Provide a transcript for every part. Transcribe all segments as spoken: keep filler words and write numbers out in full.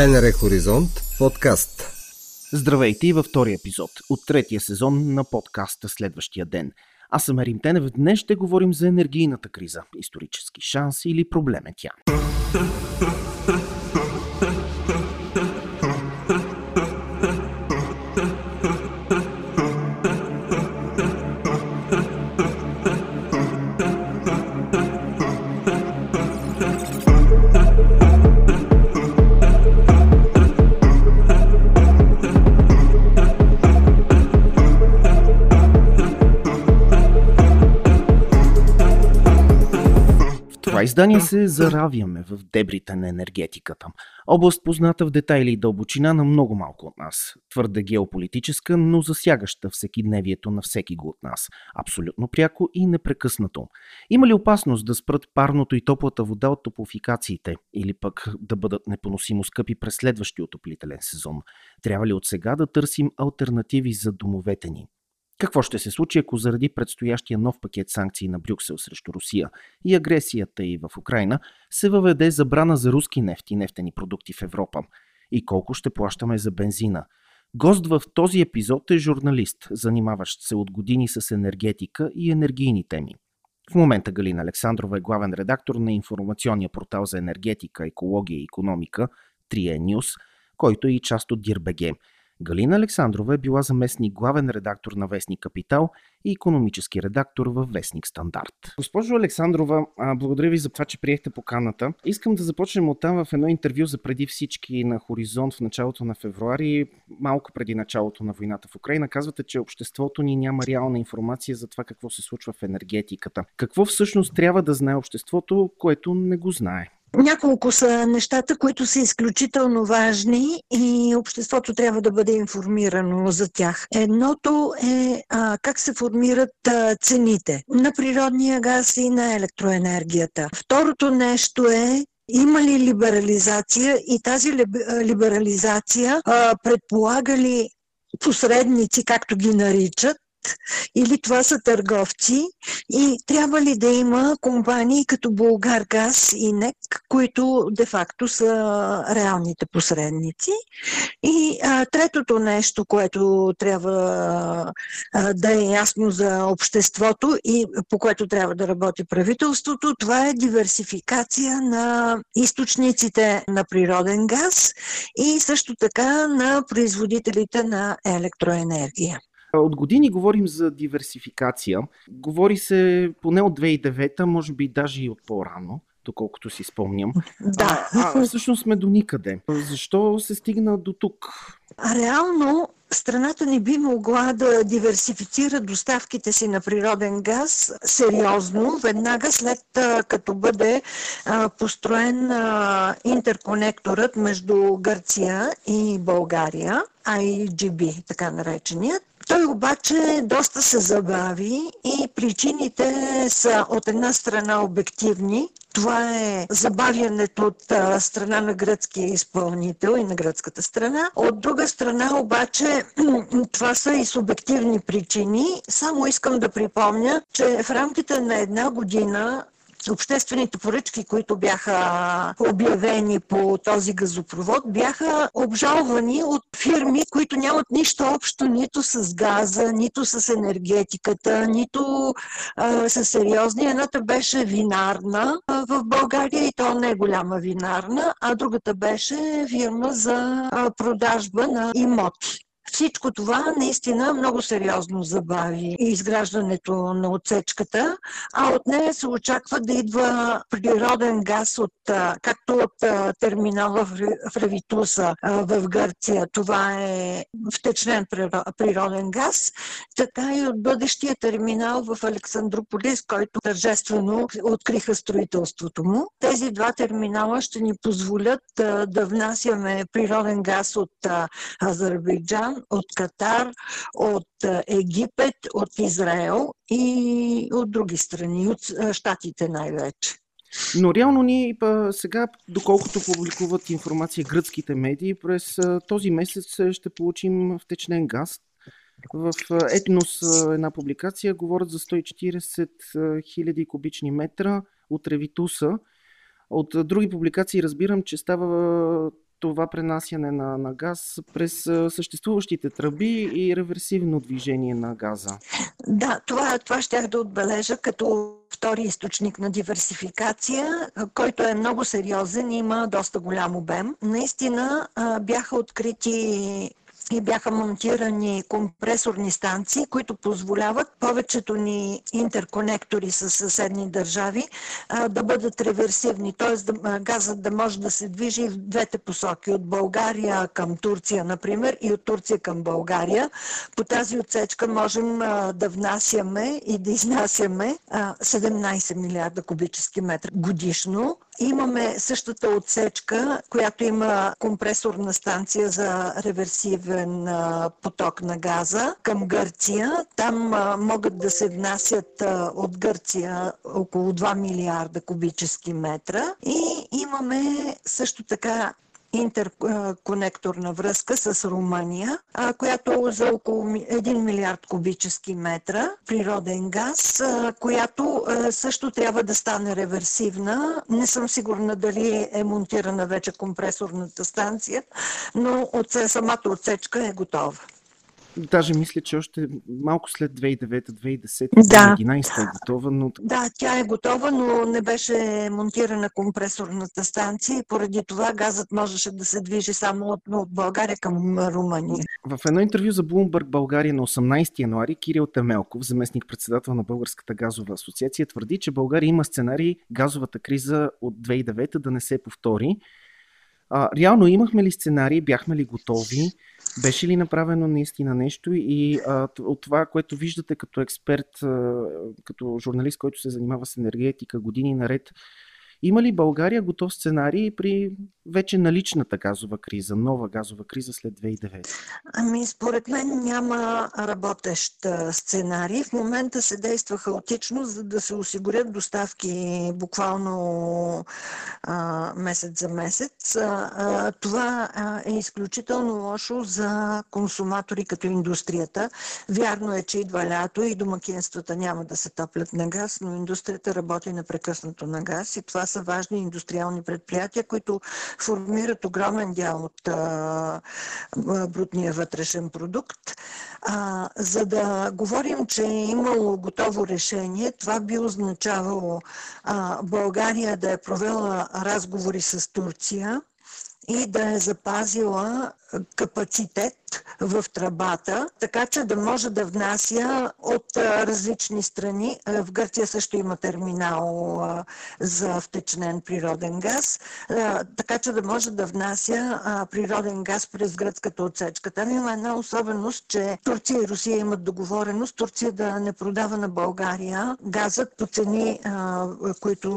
БНР Хоризонт подкаст. Здравейте и във втория епизод от третия сезон на подкаста Следващия ден. Аз съм Ерин Тенев. Днес ще говорим за енергийната криза, исторически шанс или проблем е тя. Издание се заравяме в дебрите на енергетиката. Област позната в детайли и дълбочина на много малко от нас. Твърде геополитическа, но засягаща всекидневието на всеки го от нас. Абсолютно пряко и непрекъснато. Има ли опасност да спрат парното и топлата вода от топлофикациите? Или пък да бъдат непоносимо скъпи през следващия отоплителен сезон? Трябва ли от сега да търсим алтернативи за домовете ни? Какво ще се случи, ако заради предстоящия нов пакет санкции на Брюксел срещу Русия и агресията й в Украина се въведе забрана за руски нефт и нефтени продукти в Европа? И колко ще плащаме за бензина? Гост в този епизод е журналист, занимаващ се от години с енергетика и енергийни теми. В момента Галина Александрова е главен редактор на информационния портал за енергетика, екология и икономика три и Нюз, който е и част от Дир точка би джи. Галина Александрова е била заместник главен редактор на Вестник Капитал и икономически редактор във Вестник Стандарт. Госпожо Александрова, благодаря ви за това, че приехте поканата. Искам да започнем от там в едно интервю за преди всички на Хоризонт в началото на февруари, малко преди началото на войната в Украина. Казвате, че обществото ни няма реална информация за това какво се случва в енергетиката. Какво всъщност трябва да знае обществото, което не го знае? Няколко са нещата, които са изключително важни и обществото трябва да бъде информирано за тях. Едното е а, как се формират а, цените на природния газ и на електроенергията. Второто нещо е има ли либерализация и тази либерализация а, предполага ли посредници, както ги наричат, или това са търговци и трябва ли да има компании като Булгаргаз и НЕК, които де-факто са реалните посредници. И а, третото нещо, което трябва а, да е ясно за обществото и по което трябва да работи правителството, това е диверсификация на източниците на природен газ и също така на производителите на електроенергия. От години говорим за диверсификация. Говори се поне от две хиляди и девета, може би даже и от по-рано, доколкото си спомням. Да. А, а всъщност сме до никъде. Защо се стигна до тук? Реално страната не би могла да диверсифицира доставките си на природен газ сериозно, веднага след като бъде а, построен а, интерконекторът между Гърция и България, Ай Джи Би, така нареченият. Той обаче доста се забави и причините са от една страна обективни. Това е забавянето от а, страна на гръцкия изпълнител и на гръцката страна. От друга страна обаче това са и субективни причини. Само искам да припомня, че в рамките на една година обществените поръчки, които бяха обявени по този газопровод, бяха обжалвани от фирми, които нямат нищо общо нито с газа, нито с енергетиката, нито а, с сериозни. Едната беше винарна а, в България и то не е голяма винарна, а другата беше фирма за а, продажба на имоти. Всичко това наистина много сериозно забави изграждането на отсечката, а от нея се очаква да идва природен газ от, както от терминала в Ревитуса в Гърция. Това е втечнен природен газ, така и от бъдещия терминал в Александрополис, който тържествено откриха строителството му. Тези два терминала ще ни позволят да внасяме природен газ от Азербайджан, от Катар, от Египет, от Израел и от други страни, от щатите най-вече. Но реално ние сега, доколкото публикуват информация гръцките медии, през този месец ще получим втечнен газ. В Етнос една публикация говорят за сто и четиридесет хиляди кубични метра от Ревитуса. От други публикации разбирам, че става това пренасяне на, на газ през съществуващите тръби и реверсивно движение на газа. Да, това, това щях да отбележа като втори източник на диверсификация, който е много сериозен и има доста голям обем. Наистина бяха открити и бяха монтирани компресорни станции, които позволяват повечето ни интерконектори с съседни държави а, да бъдат реверсивни, т.е. да, газът да може да се движи в двете посоки, от България към Турция, например, и от Турция към България. По тази отсечка можем а, да внасяме и да изнасяме а, седемнайсет милиарда кубически метра годишно. Имаме същата отсечка, която има компресорна станция за реверсивен поток на газа към Гърция. Там а, могат да се внасят а, от Гърция около два милиарда кубически метра. И имаме също така интерконекторна връзка с Румъния, която за около един милиард кубически метра природен газ, която също трябва да стане реверсивна. Не съм сигурна дали е монтирана вече компресорната станция, но от самата отсечка е готова. Даже мисля, че още малко след две хиляди и девета, две хиляди и десета, две хиляди и единайсета да. е готова. Но... Да, тя е готова, но не беше монтирана компресорната станция и поради това газът можеше да се движи само от, от България към Румъния. В едно интервю за Bloomberg България на осемнайсети януари Кирил Темелков, заместник-председател на Българската газова асоциация, твърди, че България има сценарий газовата криза от две хиляди и девета да не се повтори. А, реално имахме ли сценарии, бяхме ли готови, беше ли направено наистина нещо и а, от това, което виждате като експерт, а, като журналист, който се занимава с енергетика години наред, има ли България готов сценарий при вече наличната газова криза, нова газова криза след две хиляди и девета? Ами, според мен няма работещ сценарий. В момента се действа хаотично, за да се осигурят доставки буквално а, месец за месец. А, това е изключително лошо за консуматори като индустрията. Вярно е, че идва лято и домакинствата няма да се топлят на газ, но индустрията работи непрекъснато на газ и това са важни индустриални предприятия, които формират огромен дял от а, брутния вътрешен продукт. А, за да говорим, че е имало готово решение, това би означавало а, България да е провела разговори с Турция и да е запазила капацитет в тръбата, така че да може да внася от различни страни. В Гърция също има терминал за втечнен природен газ, така че да може да внася природен газ през гръцката отсечка. Там има една особеност, че Турция и Русия имат договореност Турция да не продава на България газът по цени, които,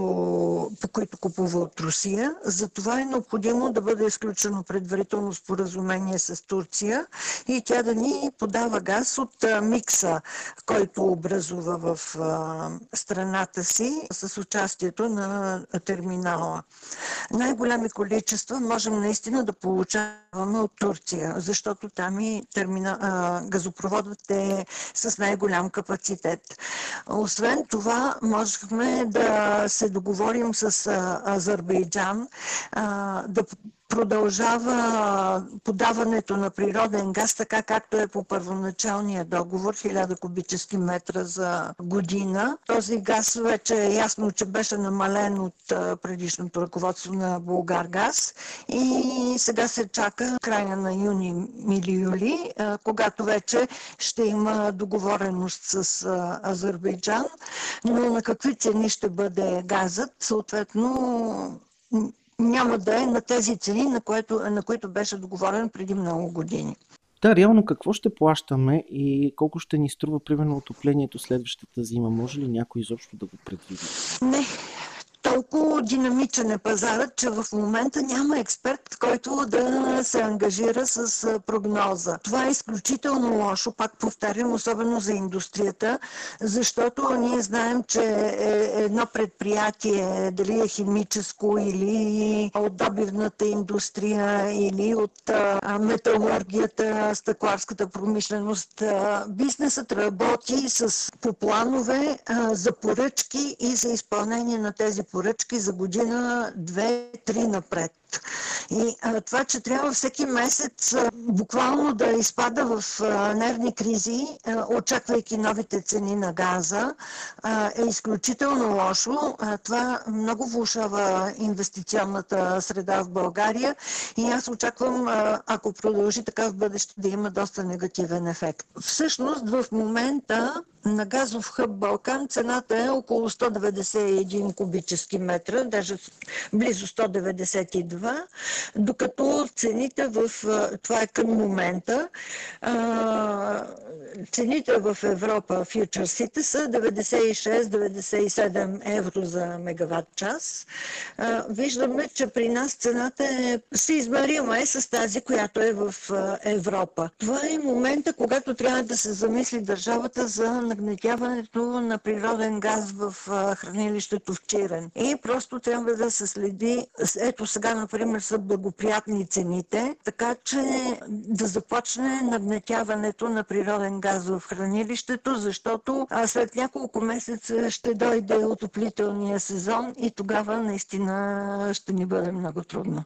по които купува от Русия. Затова е необходимо да бъде изключено предварително споразумение с Турция и тя да ни подава газ от микса, който образува в страната си с участието на терминала. Най-голями количества можем наистина да получаваме от Турция, защото там и термина... газопроводът е с най-голям капацитет. Освен това, можехме да се договорим с Азербайджан да продължава подаването на природен газ, така както е по първоначалния договор, хиляда кубически метра за година. Този газ вече е ясно, че беше намален от предишното ръководство на Булгаргаз и сега се чака края на юни или юли, когато вече ще има договореност с Азербайджан, но на какви цени ще бъде газът, съответно няма да е на тези цени, на, което, на които беше договорено преди много години. Да, реално какво ще плащаме и колко ще ни струва, примерно, отоплението следващата зима? Може ли някой изобщо да го предвиди? Не. Толкова динамичен е пазарът, че в момента няма експерт, който да се ангажира с прогноза. Това е изключително лошо, пак повтарям, особено за индустрията, защото ние знаем, че едно предприятие, дали е химическо или от добивната индустрия или от металургията, стъкларската промишленост, бизнесът работи с, по планове за поръчки и за изпълнение на тези поръчки за година, две, три напред. ред. И а, това, че трябва всеки месец а, буквално да изпада в а, нервни кризи, а, очаквайки новите цени на газа, а, е изключително лошо. А, това много влошава инвестиционната среда в България и аз очаквам, а, ако продължи така в бъдеще, да има доста негативен ефект. Всъщност в момента на газов хъб Балкан цената е около сто деветдесет и един кубически метра, даже близо сто деветдесет и два, докато цените в, това е към момента, а, цените в Европа, фьючерсите са деветдесет и шест до деветдесет и седем евро за мегаватт час. А, виждаме, че при нас цената е съизмерима е с тази, която е в а, Европа. Това е момента, когато трябва да се замисли държавата за нагнетяването на природен газ в а, хранилището в Чирен. И просто трябва да се следи. Ето сега, например, са благоприятни цените, така че да започне нагнетяването на природен газ в хранилището, защото а, след няколко месеца ще дойде отоплителния сезон и тогава наистина ще ни бъде много трудно.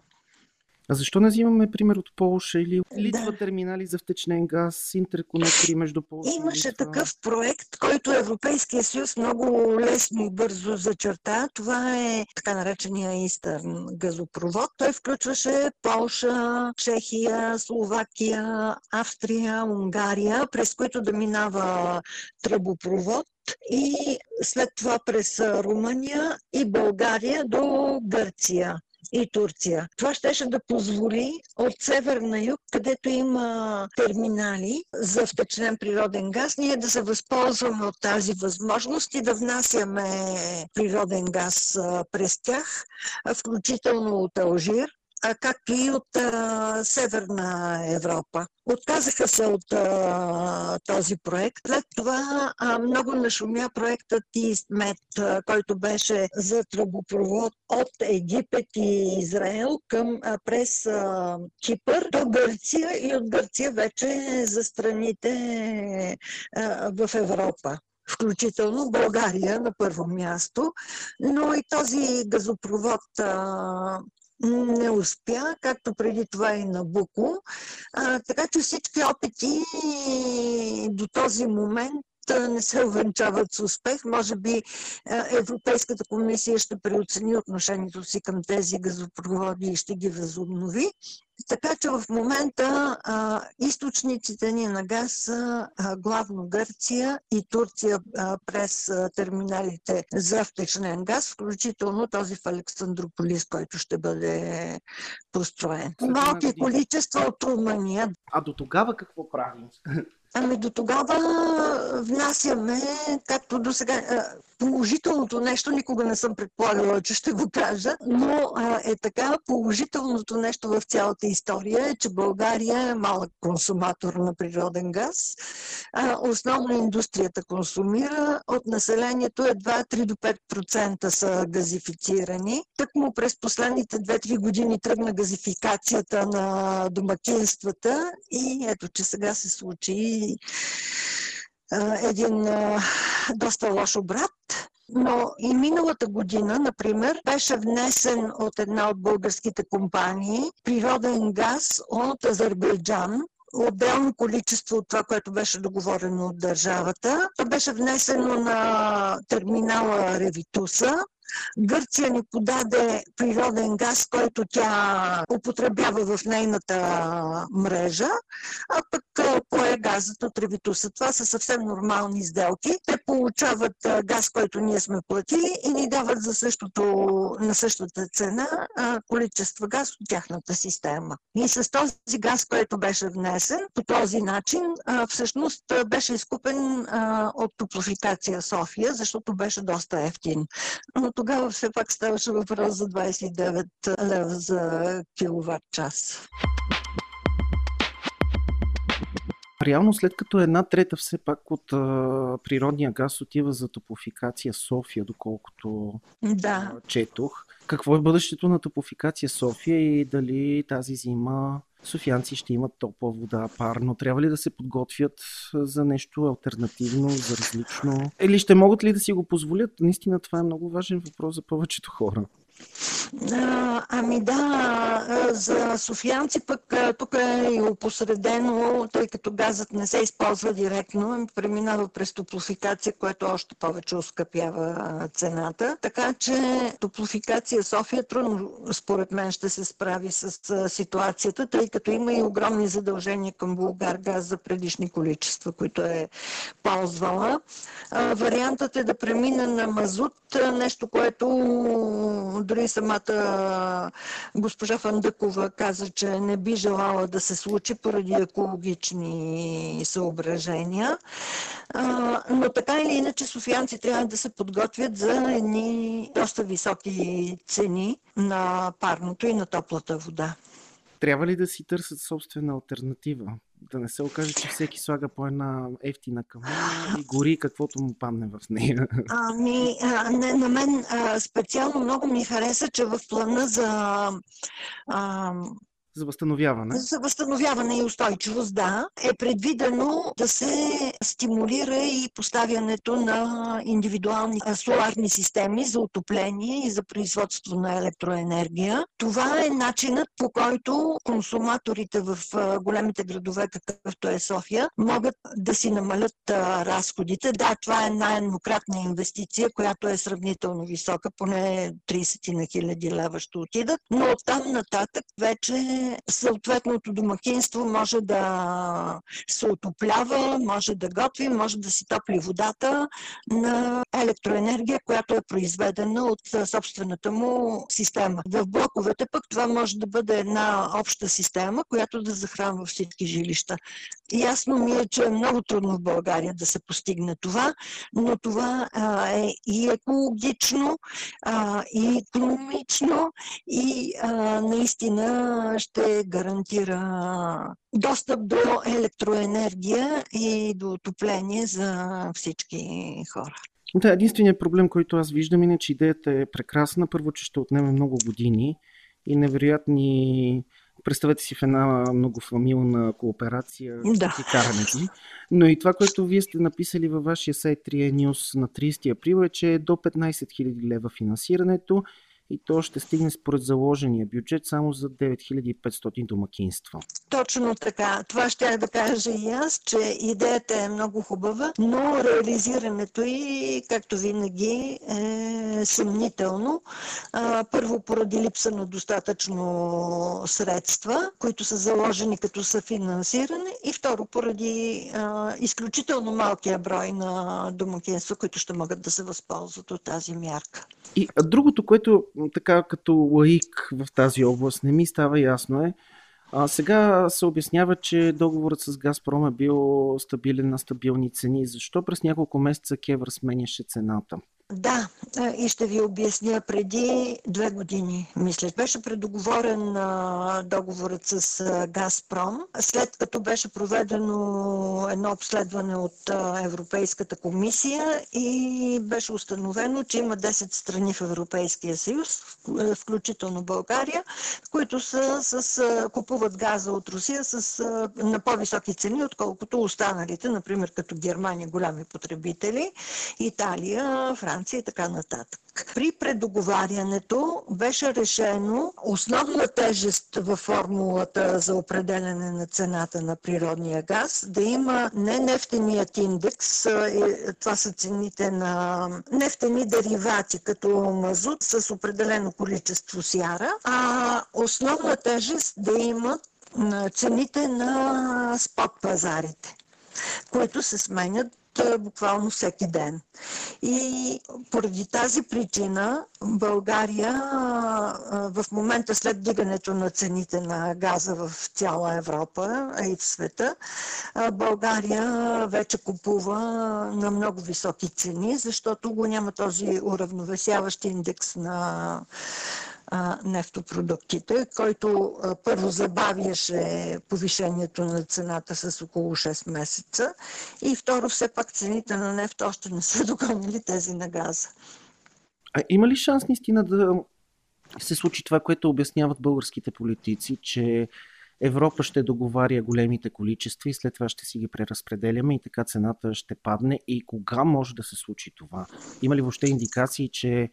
А защо не взимаме пример от Полша или Литва, да. Терминали за втечнен газ, интерконектори между Полша и Литва? Имаше такъв проект, който Европейския съюз много лесно и бързо зачерта. Това е така наречения Истърн газопровод. Той включваше Полша, Чехия, Словакия, Австрия, Унгария, през които да минава тръбопровод. И след това през Румъния и България до Гърция и Турция. Това щеше да позволи от север на юг, където има терминали за втечнен природен газ, ние да се възползваме от тази възможност и да внасяме природен газ през тях, включително от Алжир, както и от а, Северна Европа. Отказаха се от а, този проект. След това а, много нашумя проектът ИСМЕТ, който беше за тръбопровод от Египет и Израел към, а, през а, Кипър до Гърция и от Гърция вече за страните а, в Европа. Включително България на първо място. Но и този газопровод а, не успя, както преди това и Набуко. А, така че всички опити до този момент не се увенчават с успех. Може би Европейската комисия ще преоцени отношението си към тези газопроводи и ще ги възобнови. Така че в момента а, източниците ни на газ са главно Гърция и Турция а, през а, терминалите за втечнен газ, включително този в Александрополис, който ще бъде построен. Малки количества от Румъния. А до тогава какво правим? Ами до тогава внасяме, както до сега, положителното нещо, никога не съм предполагала, че ще го кажа, но е така, положителното нещо в цялата история е, че България е малък консуматор на природен газ. Основно индустрията консумира, от населението едва три до пет процента са газифицирани. Тъкмо през последните две-три години тръгна газификацията на домакинствата и ето, че сега се случи един а, доста лош обрат. Но и миналата година, например, беше внесен от една от българските компании природен газ от Азербайджан. Отделно количество от това, което беше договорено от държавата. То беше внесено на терминала Ревитуса. Гърция ни подаде природен газ, който тя употребява в нейната мрежа, а пък пое газът от Ревитуса. Това са съвсем нормални сделки. Те получават газ, който ние сме платили и ни дават за същото, на същата цена количество газ от тяхната система. И с този газ, който беше внесен, по този начин всъщност беше изкупен от Топлофикация София, защото беше доста евтин. Но тогава все пак ставаше въпрос за двадесет и девет лева за киловатт час. Реално след като една трета все пак от а, природния газ отива за Топлофикация София, доколкото да. а, четох. Какво е бъдещето на Топлофикация София и дали тази зима софиянци ще имат топла вода, парно? Трябва ли да се подготвят за нещо алтернативно, за различно? Или ще могат ли да си го позволят? Наистина това е много важен въпрос за повечето хора. А, ами да, за софиянци пък тук е опосредено, тъй като газът не се използва директно, преминава през топлофикация, което още повече оскъпява цената. Така че топлофикация София трудно, според мен, ще се справи с ситуацията, тъй като има и огромни задължения към Булгаргаз за предишни количества, които е ползвала. А, вариантът е да премина на мазут, нещо, което дори самата госпожа Фандъкова каза, че не би желала да се случи поради екологични съображения. А, но така или иначе софиянци трябва да се подготвят за едни доста високи цени на парното и на топлата вода. Трябва ли да си търсят собствена алтернатива? Да не се окаже, че всеки слага по една ефтина камера и гори каквото му падне в нея. Ами, не, на мен а, специално много ми хареса, че в плана за... А, За възстановяване. За възстановяване и устойчивост, да, е предвидено да се стимулира и поставянето на индивидуални соларни системи за отопление и за производство на електроенергия. Това е начинът, по който консуматорите в големите градове, какъвто е София, могат да си намалят разходите. Да, това е една еднократна инвестиция, която е сравнително висока, поне трийсет хиляди лева ще отидат, но от там нататък вече съответното домакинство може да се отоплява, може да готви, може да си топли водата на електроенергия, която е произведена от собствената му система. В блоковете пък това може да бъде една обща система, която да захранва всички жилища. Ясно ми е, че е много трудно в България да се постигне това, но това а, е и екологично, а, и економично, и а, наистина ще гарантира достъп до електроенергия и до отопление за всички хора. Да, единственият проблем, който аз виждам, е, че идеята е прекрасна. Първо, че ще отнеме много години и невероятни... Представете си в една многофамилна кооперация, да, и карането. Но и това, което вие сте написали във вашия сайт три и Нюз на трийсети април е, че е до петнайсет хиляди лева финансирането и то ще стигне според заложения бюджет само за девет хиляди и петстотин домакинства. Точно така. Това ще да кажа и аз, че идеята е много хубава, но реализирането й, както винаги, е съмнително. Първо, поради липса на достатъчно средства, които са заложени като съфинансиране, и второ, поради изключително малкия брой на домакинства, които ще могат да се възползват от тази мярка. И другото, което така като лаик в тази област не ми става ясно е, а сега се обяснява, че договорът с Газпром е бил стабилен на стабилни цени. Защо през няколко месеца Кевър сменяше цената? Да, и ще ви обясня. Преди две години, мисля, беше предоговорен договорът с Газпром, след като беше проведено едно обследване от Европейската комисия и беше установено, че има десет страни в Европейския съюз, включително България, които са с, купуват газа от Русия с, на по-високи цени, отколкото останалите, например като Германия, големи потребители, Италия, Франция и така нататък. При предоговарянето беше решено основна тежест във формулата за определяне на цената на природния газ да има не нефтеният индекс, това са цените на нефтени деривати, като мазут с определено количество сяра, а основна тежест да имат цените на спот пазарите, които се сменят буквално всеки ден. И поради тази причина България в момента след дигането на цените на газа в цяла Европа и в света, България вече купува на много високи цени, защото го няма този уравновесяващ индекс на нефтопродуктите, който първо забавяше повишението на цената с около шест месеца и второ, все пак цените на нефт още не са догонили тези на газа. А има ли шанс наистина да се случи това, което обясняват българските политици, че Европа ще договаря големите количества и след това ще си ги преразпределяме и така цената ще падне? И кога може да се случи това? Има ли въобще индикации, че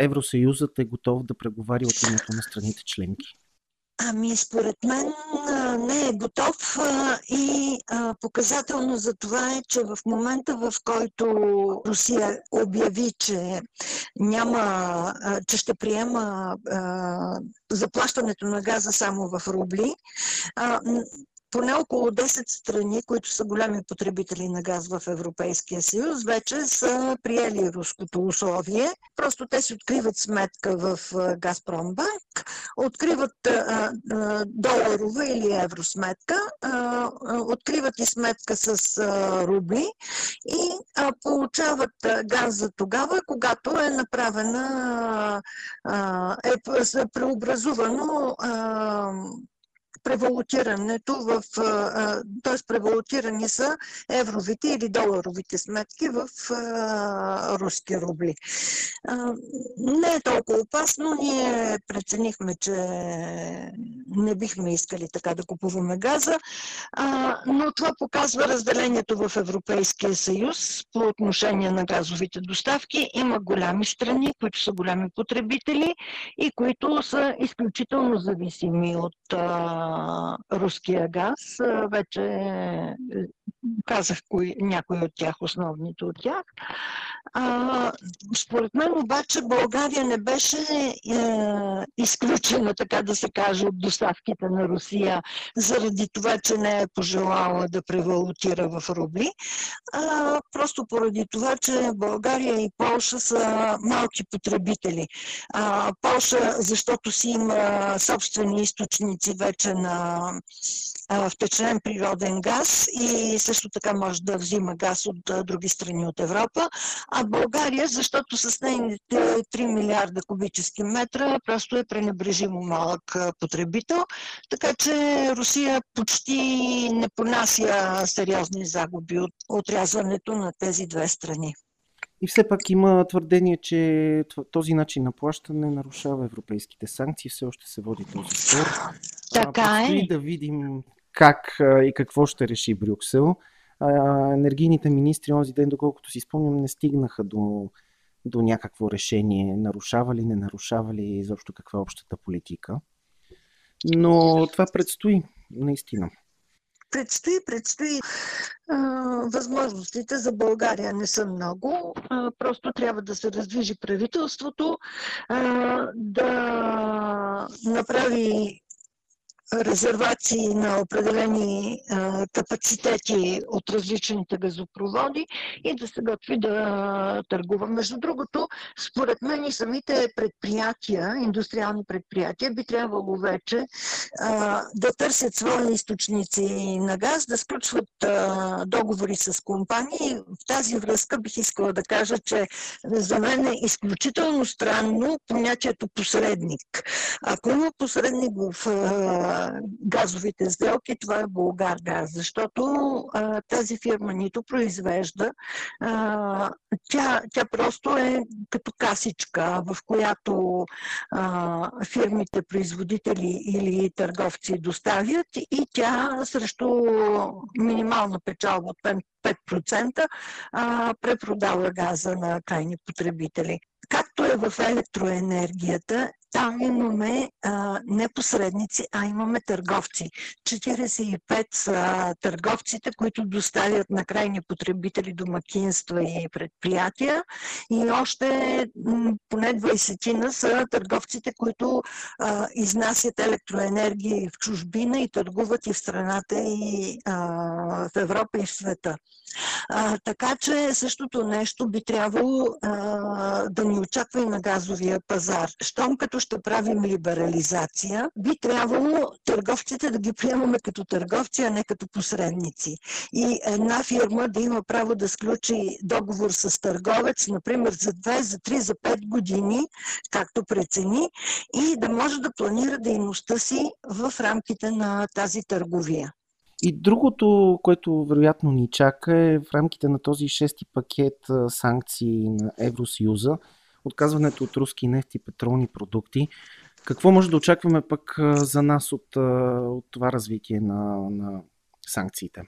Евросъюзът е готов да преговаря от името на страните членки? Ами, според мен не е готов и показателно за това е, че в момента, в който Русия обяви, че няма, че ще приема заплащането на газа само в рубли, поне около десет страни, които са големи потребители на газ в Европейския съюз, вече са приели руското условие. Просто те си откриват сметка в Газпром банк, откриват а, а, доларова или евросметка, а, откриват и сметка с а, рубли и а, получават газ за тогава, когато е направена, а, е преобразувано а, превалутирането в, т.е. превалутирани са евровите или доларовите сметки в а, руски рубли. А, не е толкова опасно. Ние преценихме, че не бихме искали така да купуваме газа, а, но това показва разделението в Европейския съюз по отношение на газовите доставки. Има голями страни, които са големи потребители и които са изключително зависими от руския газ. Вече казах кои, някои от тях, основните от тях. А, според мен обаче България не беше е, изключена, така да се каже, от доставките на Русия, заради това, че не е пожелала да превалутира в рубли. А, просто поради това, че България и Полша са малки потребители. А, Полша, защото си има собствени източници вече на а, втечнен природен газ и също така може да взима газ от а, други страни от Европа. А България, защото с нейните три милиарда кубически метра просто е пренебрежимо малък потребител, така че Русия почти не понася сериозни загуби от отрязването на тези две страни. И все пак има твърдение, че този начин на плащане нарушава европейските санкции, все още се води този спор. Така е. Предстои да видим как и какво ще реши Брюксел. Енергийните министри онзи ден, доколкото си спомням, не стигнаха до, до някакво решение. Нарушава ли, не нарушава ли, изобщо каква е общата политика. Но това предстои, наистина. Предстои, предстои. Възможностите за България не са много. Просто трябва да се раздвижи правителството, да направи резервации на определени а, капацитети от различните газопроводи и да се готви да търгува. Между другото, според мен и самите предприятия, индустриални предприятия, би трябвало вече а, да търсят свои източници на газ, да сключват а, договори с компании. В тази връзка бих искала да кажа, че за мен е изключително странно понятието посредник. Ако има посредник в а, газовите сделки, това е Булгаргаз, защото а, тази фирма нито произвежда, а, тя, тя просто е като касичка, в която а, фирмите, производители или търговци доставят и тя срещу минимална печалба от пет процента а, препродава газа на крайни потребители. Както е в електроенергията, там имаме а, не посредници, а имаме търговци. четиридесет и пет са търговците, които доставят на крайни потребители, домакинства и предприятия. И още поне двайсетина са търговците, които а, изнасят електроенергия в чужбина и търгуват и в страната, и а, в Европа, и в света. А, така че същото нещо би трябвало а, да ни очаква и на газовия пазар. Щом като ще правим либерализация, би трябвало търговците да ги приемаме като търговци, а не като посредници. И една фирма да има право да сключи договор с търговец, например за две, за три, за пет години, както прецени, и да може да планира дейността си в рамките на тази търговия. И другото, което вероятно ни чака, е в рамките на този шести пакет санкции на Евросъюза, отказването от руски нефт и петролни продукти. Какво може да очакваме пък за нас от, от това развитие на, на санкциите?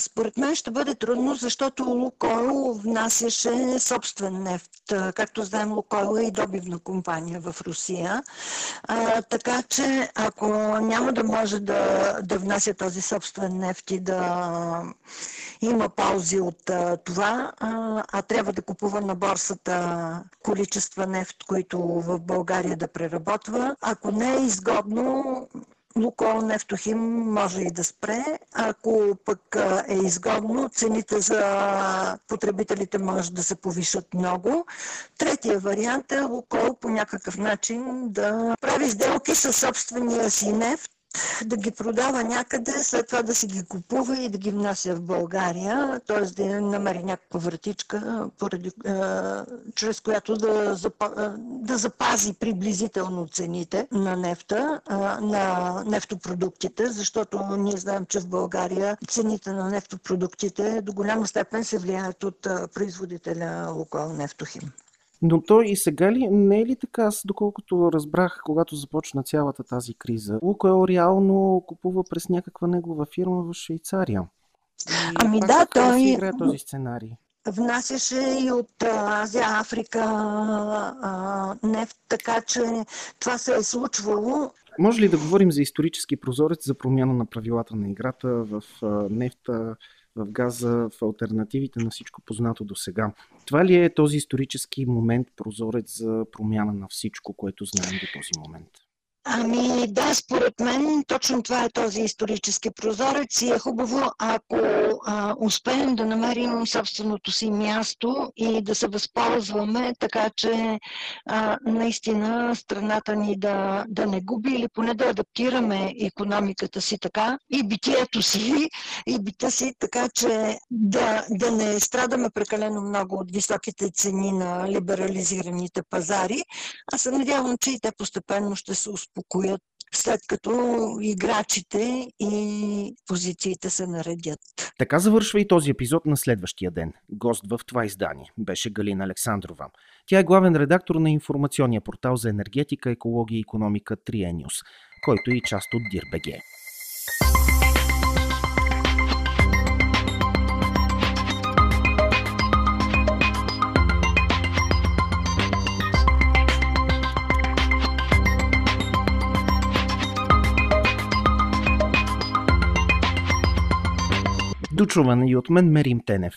Според мен ще бъде трудно, защото Лукойл внасяше собствен нефт. Както знаем, Лукойл е и добивна компания в Русия. А, така че, ако няма да може да, да внася този собствен нефт и да има паузи от а, това, а, а трябва да купува на борсата количества нефт, които в България да преработва, ако не е изгодно, Лукойл Нефтохим може и да спре. Ако пък е изгодно, цените за потребителите може да се повишат много. Третия вариант е Лукойл по някакъв начин да прави сделки със собствения си нефт, да ги продава някъде, след това да си ги купува и да ги внася в България, т.е. да намери някаква вратичка, поради, е, чрез която да, да запази приблизително цените на нефта, е, на нефтопродуктите, защото ние знаем, че в България цените на нефтопродуктите до голяма степен се влияят от производителя Лукойл Нефтохим. Но той и сега ли, не е ли така, аз доколкото разбрах, когато започна цялата тази криза, Лукойл реално купува през някаква негова фирма в Швейцария? И ами да, той се играе този сценарий. Внасяше и от Азия, Африка а, нефт, така че това се е случвало. Може ли да говорим за исторически прозорец, за промяна на правилата на играта в нефта, в газа, в алтернативите на всичко познато до сега? Това ли е този исторически момент, прозорец за промяна на всичко, което знаем до този момент? Ами да, според мен точно това е този исторически прозорец и е хубаво, ако а, успеем да намерим собственото си място и да се възползваме, така че а, наистина страната ни да, да не губи или поне да адаптираме икономиката си така и битието си, и бита си, така че да, да не страдаме прекалено много от високите цени на либерализираните пазари. Аз се надявам, че и те постепенно ще се успокоят, след като играчите и позициите се наредят. Така завършва и този епизод на следващия ден. Гост в това издание беше Галина Александрова. Тя е главен редактор на информационния портал за енергетика, екология и икономика три и Нюз, който е и част от Dir.bg. Дочуване и от мен, Ерин Тенев.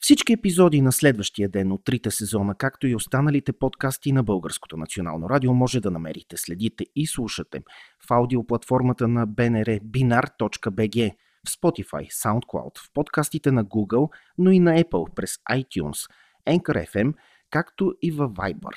Всички епизоди на следващия ден от трите сезона, както и останалите подкасти на Българското национално радио, може да намерите, следите и слушате в аудиоплатформата на Б Н Р, Dir.bg, в Spotify, SoundCloud, в подкастите на Google, но и на Apple през iTunes, Anchor Еф Ем, както и във Viber.